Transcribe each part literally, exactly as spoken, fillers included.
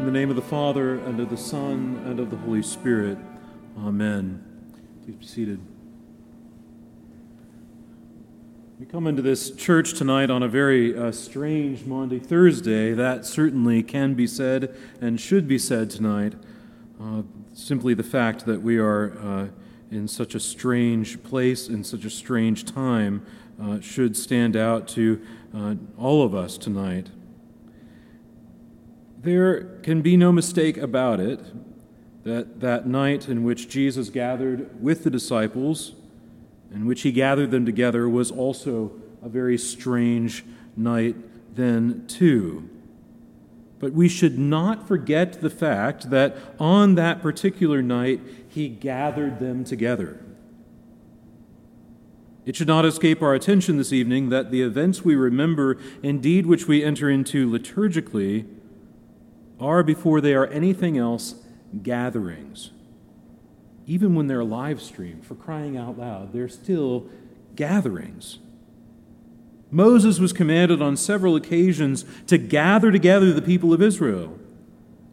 In the name of the Father, and of the Son, and of the Holy Spirit. Amen. Please be seated. We come into this church tonight on a very uh, strange Maundy Thursday. That certainly can be said and should be said tonight. Uh, simply the fact that we are uh, in such a strange place, in such a strange time, uh, should stand out to uh, all of us tonight. There can be no mistake about it that that night in which Jesus gathered with the disciples, in which he gathered them together, was also a very strange night then too. But we should not forget the fact that on that particular night, he gathered them together. It should not escape our attention this evening that the events we remember, indeed which we enter into liturgically, are, before they are anything else, gatherings. Even when they're live streamed, for crying out loud, they're still gatherings. Moses was commanded on several occasions to gather together the people of Israel.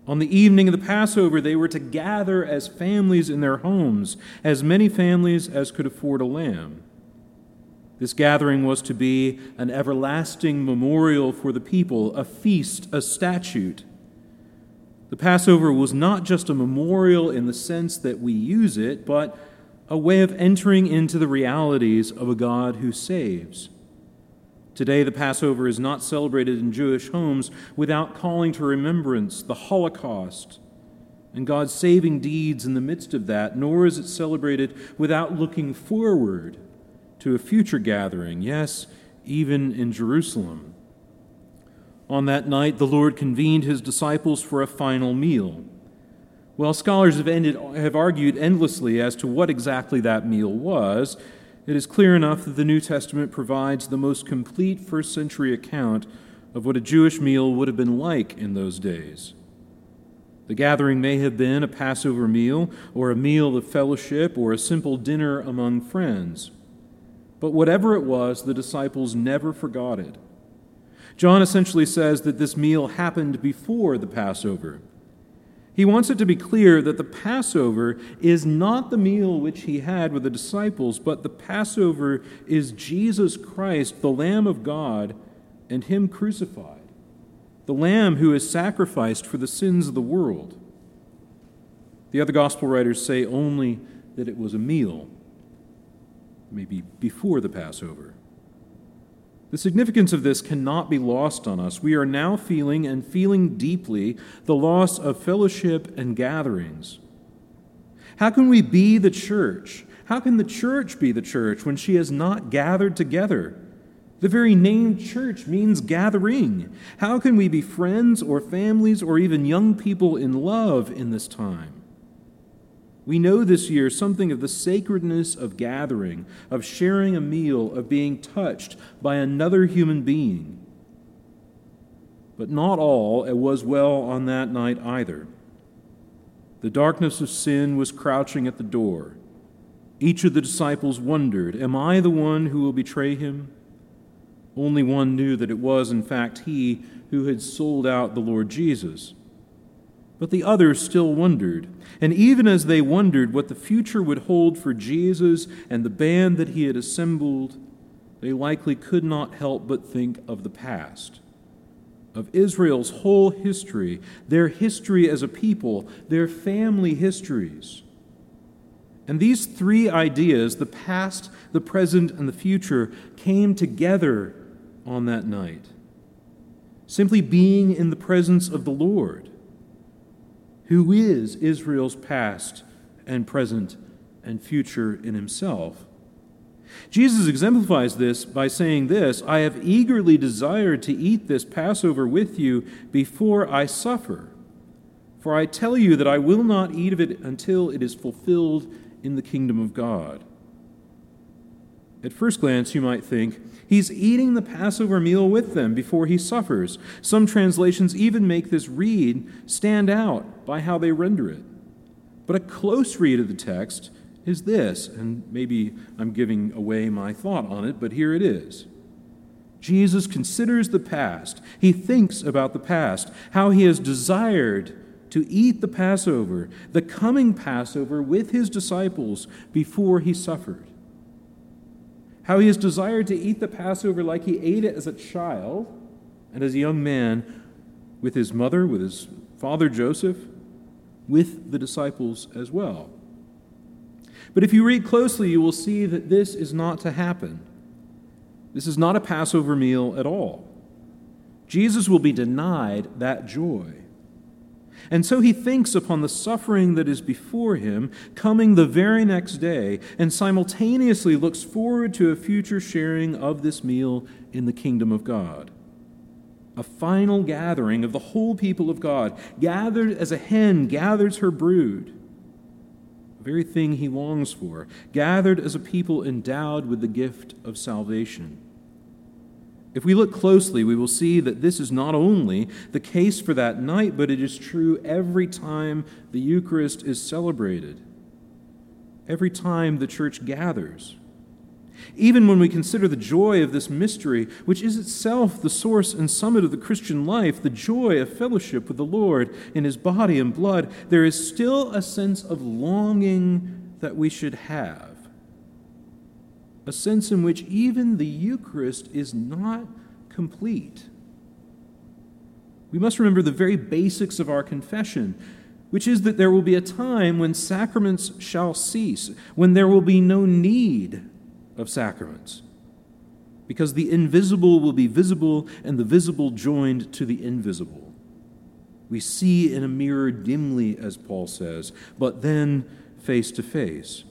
On the evening of the Passover, they were to gather as families in their homes, as many families as could afford a lamb. This gathering was to be an everlasting memorial for the people, a feast, a statute. The Passover was not just a memorial in the sense that we use it, but a way of entering into the realities of a God who saves. Today, the Passover is not celebrated in Jewish homes without calling to remembrance the Holocaust and God's saving deeds in the midst of that, nor is it celebrated without looking forward to a future gathering, yes, even in Jerusalem. On that night, the Lord convened his disciples for a final meal. Well, scholars have, ended, have argued endlessly as to what exactly that meal was. It is clear enough that the New Testament provides the most complete first century account of what a Jewish meal would have been like in those days. The gathering may have been a Passover meal, or a meal of fellowship, or a simple dinner among friends. But whatever it was, the disciples never forgot it. John essentially says that this meal happened before the Passover. He wants it to be clear that the Passover is not the meal which he had with the disciples, but the Passover is Jesus Christ, the Lamb of God, and him crucified, the Lamb who is sacrificed for the sins of the world. The other gospel writers say only that it was a meal, maybe before the Passover. The significance of this cannot be lost on us. We are now feeling, and feeling deeply, the loss of fellowship and gatherings. How can we be the church? How can the church be the church when she is not gathered together? The very name church means gathering. How can we be friends or families or even young people in love in this time? We know this year something of the sacredness of gathering, of sharing a meal, of being touched by another human being. But not all was well on that night either. The darkness of sin was crouching at the door. Each of the disciples wondered, am I the one who will betray him? Only one knew that it was, in fact, he who had sold out the Lord Jesus. But the others still wondered, and even as they wondered what the future would hold for Jesus and the band that he had assembled, they likely could not help but think of the past, of Israel's whole history, their history as a people, their family histories. And these three ideas, the past, the present, and the future, came together on that night. Simply being in the presence of the Lord, who is Israel's past and present and future in himself. Jesus exemplifies this by saying this, I have eagerly desired to eat this Passover with you before I suffer, for I tell you that I will not eat of it until it is fulfilled in the kingdom of God. At first glance, you might think, he's eating the Passover meal with them before he suffers. Some translations even make this read stand out by how they render it. But a close read of the text is this, and maybe I'm giving away my thought on it, but here it is. Jesus considers the past. He thinks about the past, how he has desired to eat the Passover, the coming Passover with his disciples before he suffered. How he has desired to eat the Passover like he ate it as a child and as a young man with his mother, with his father Joseph, with the disciples as well. But if you read closely, you will see that this is not to happen. This is not a Passover meal at all. Jesus will be denied that joy. And so he thinks upon the suffering that is before him, coming the very next day, and simultaneously looks forward to a future sharing of this meal in the kingdom of God. A final gathering of the whole people of God, gathered as a hen gathers her brood. The very thing he longs for, gathered as a people endowed with the gift of salvation. If we look closely, we will see that this is not only the case for that night, but it is true every time the Eucharist is celebrated, every time the church gathers. Even when we consider the joy of this mystery, which is itself the source and summit of the Christian life, the joy of fellowship with the Lord in his body and blood, there is still a sense of longing that we should have. A sense in which even the Eucharist is not complete. We must remember the very basics of our confession, which is that there will be a time when sacraments shall cease, when there will be no need of sacraments, because the invisible will be visible and the visible joined to the invisible. We see in a mirror dimly, as Paul says, but then face to face.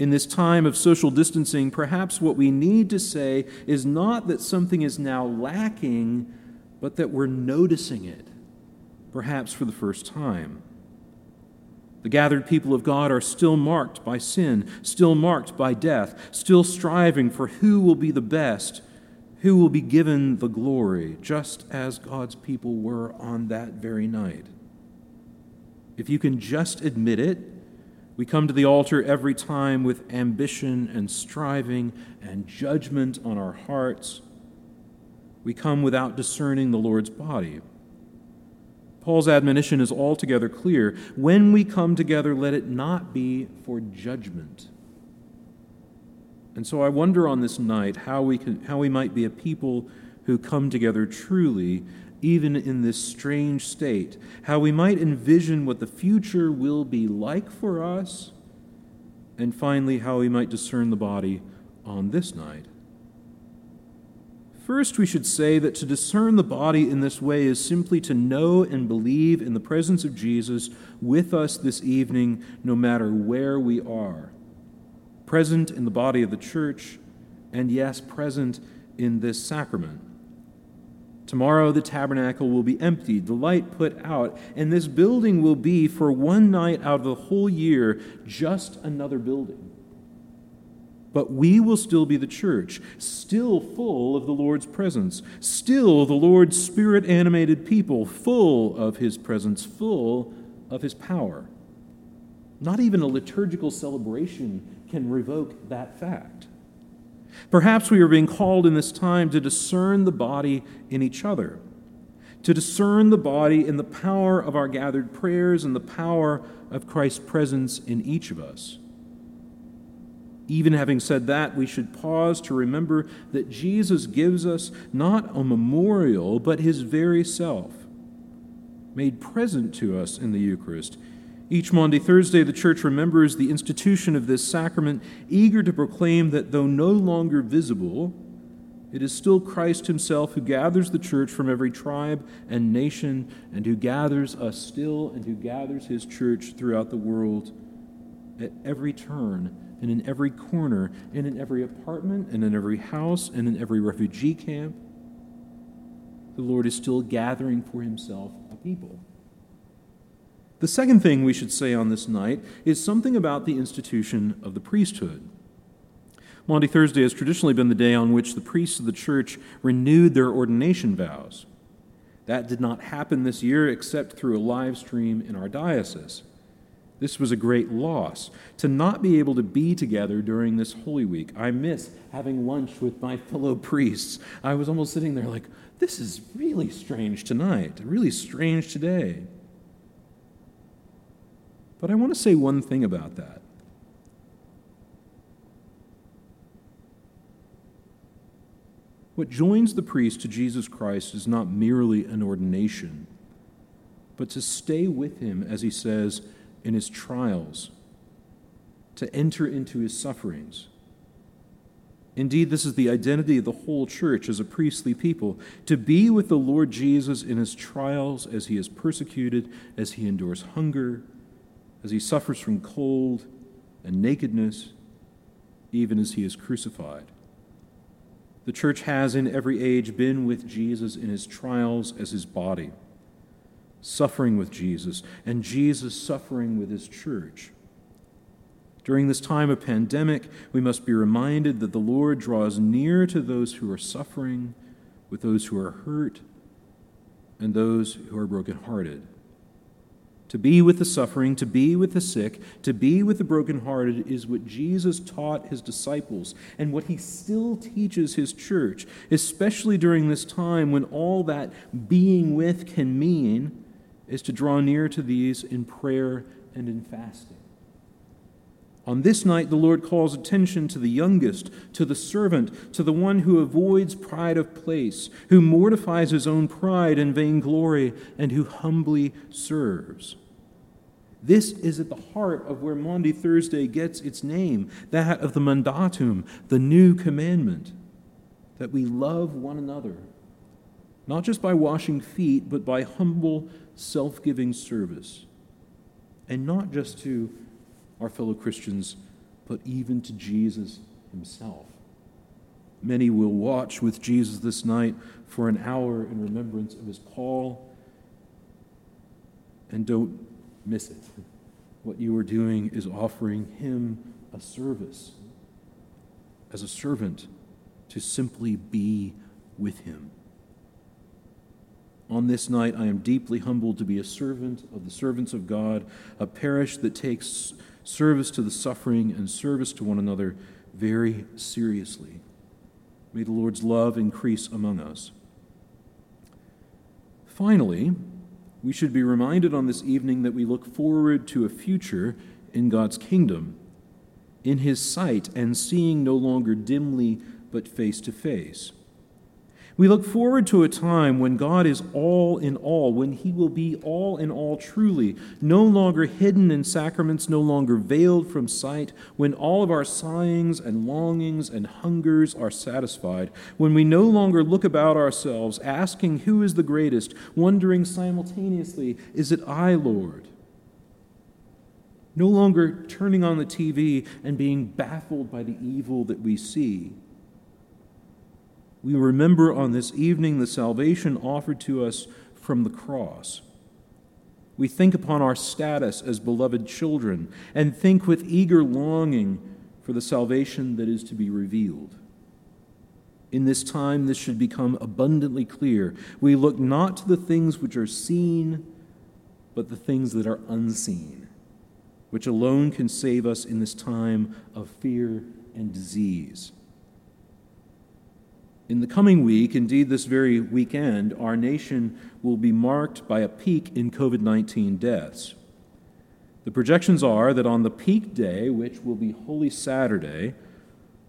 In this time of social distancing, perhaps what we need to say is not that something is now lacking, but that we're noticing it, perhaps for the first time. The gathered people of God are still marked by sin, still marked by death, still striving for who will be the best, who will be given the glory, just as God's people were on that very night. If you can just admit it, we come to the altar every time with ambition and striving and judgment on our hearts. We come without discerning the Lord's body. Paul's admonition is altogether clear. When we come together, let it not be for judgment. And so I wonder on this night how we can, how we might be a people who come together truly, even in this strange state, how we might envision what the future will be like for us, and finally, how we might discern the body on this night. First, we should say that to discern the body in this way is simply to know and believe in the presence of Jesus with us this evening, no matter where we are. Present in the body of the church, and yes, present in this sacrament. Tomorrow the tabernacle will be emptied, the light put out, and this building will be, for one night out of the whole year, just another building. But we will still be the church, still full of the Lord's presence, still the Lord's Spirit-animated people, full of his presence, full of his power. Not even a liturgical celebration can revoke that fact. Perhaps we are being called in this time to discern the body in each other, to discern the body in the power of our gathered prayers and the power of Christ's presence in each of us. Even having said that, we should pause to remember that Jesus gives us not a memorial, but his very self, made present to us in the Eucharist. Each Maundy Thursday, the Church remembers the institution of this sacrament, eager to proclaim that though no longer visible, it is still Christ himself who gathers the Church from every tribe and nation, and who gathers us still, and who gathers his Church throughout the world at every turn, and in every corner, and in every apartment, and in every house, and in every refugee camp. The Lord is still gathering for himself a people. The second thing we should say on this night is something about the institution of the priesthood. Maundy Thursday has traditionally been the day on which the priests of the church renewed their ordination vows. That did not happen this year except through a live stream in our diocese. This was a great loss to not be able to be together during this Holy Week. I miss having lunch with my fellow priests. I was almost sitting there like, this is really strange tonight, really strange today. But I want to say one thing about that. What joins the priest to Jesus Christ is not merely an ordination, but to stay with him, as he says, in his trials, to enter into his sufferings. Indeed, this is the identity of the whole church as a priestly people, to be with the Lord Jesus in his trials as he is persecuted, as he endures hunger, as he suffers from cold and nakedness, even as he is crucified. The church has in every age been with Jesus in his trials as his body, suffering with Jesus, and Jesus suffering with his church. During this time of pandemic, we must be reminded that the Lord draws near to those who are suffering, with those who are hurt, and those who are brokenhearted. To be with the suffering, to be with the sick, to be with the brokenhearted is what Jesus taught his disciples and what he still teaches his church, especially during this time when all that being with can mean is to draw near to these in prayer and in fasting. On this night, the Lord calls attention to the youngest, to the servant, to the one who avoids pride of place, who mortifies his own pride and vainglory, and who humbly serves. This is at the heart of where Maundy Thursday gets its name, that of the mandatum, the new commandment, that we love one another, not just by washing feet, but by humble, self-giving service, and not just to our fellow Christians, but even to Jesus himself. Many will watch with Jesus this night for an hour in remembrance of his call, and don't miss it. What you are doing is offering him a service as a servant to simply be with him. On this night, I am deeply humbled to be a servant of the servants of God, a parish that takes service to the suffering and service to one another very seriously. May the Lord's love increase among us. Finally, we should be reminded on this evening that we look forward to a future in God's kingdom, in his sight, and seeing no longer dimly, but face to face. We look forward to a time when God is all in all, when he will be all in all truly, no longer hidden in sacraments, no longer veiled from sight, when all of our sighings and longings and hungers are satisfied, when we no longer look about ourselves, asking who is the greatest, wondering simultaneously, is it I, Lord? No longer turning on the T V and being baffled by the evil that we see. We remember on this evening the salvation offered to us from the cross. We think upon our status as beloved children and think with eager longing for the salvation that is to be revealed. In this time, this should become abundantly clear. We look not to the things which are seen, but the things that are unseen, which alone can save us in this time of fear and disease. In the coming week, indeed this very weekend, our nation will be marked by a peak in covid nineteen deaths. The projections are that on the peak day, which will be Holy Saturday,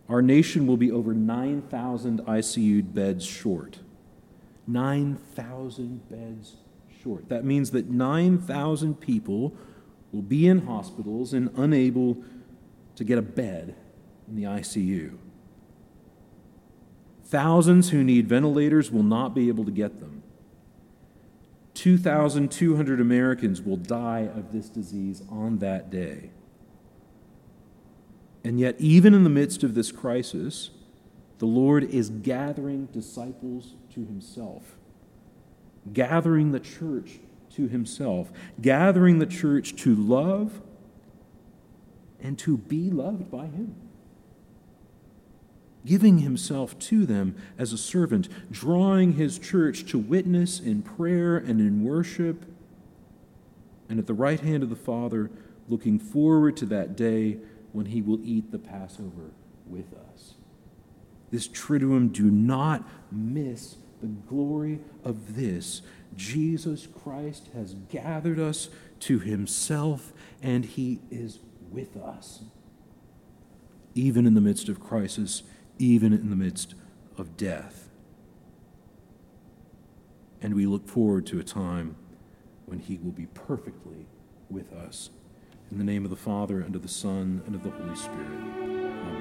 our nation will be over nine thousand I C U beds short. nine thousand beds short. That means that nine thousand people will be in hospitals and unable to get a bed in the I C U. Thousands who need ventilators will not be able to get them. two thousand two hundred Americans will die of this disease on that day. And yet, even in the midst of this crisis, the Lord is gathering disciples to himself, gathering the church to himself, gathering the church to love and to be loved by him, giving himself to them as a servant, drawing his church to witness in prayer and in worship, and at the right hand of the Father looking forward to that day when he will eat the Passover with us. This Triduum, do not miss the glory of this. Jesus Christ has gathered us to himself, and he is with us, even in the midst of crisis, even in the midst of death. And we look forward to a time when he will be perfectly with us. In the name of the Father, and of the Son, and of the Holy Spirit. Amen.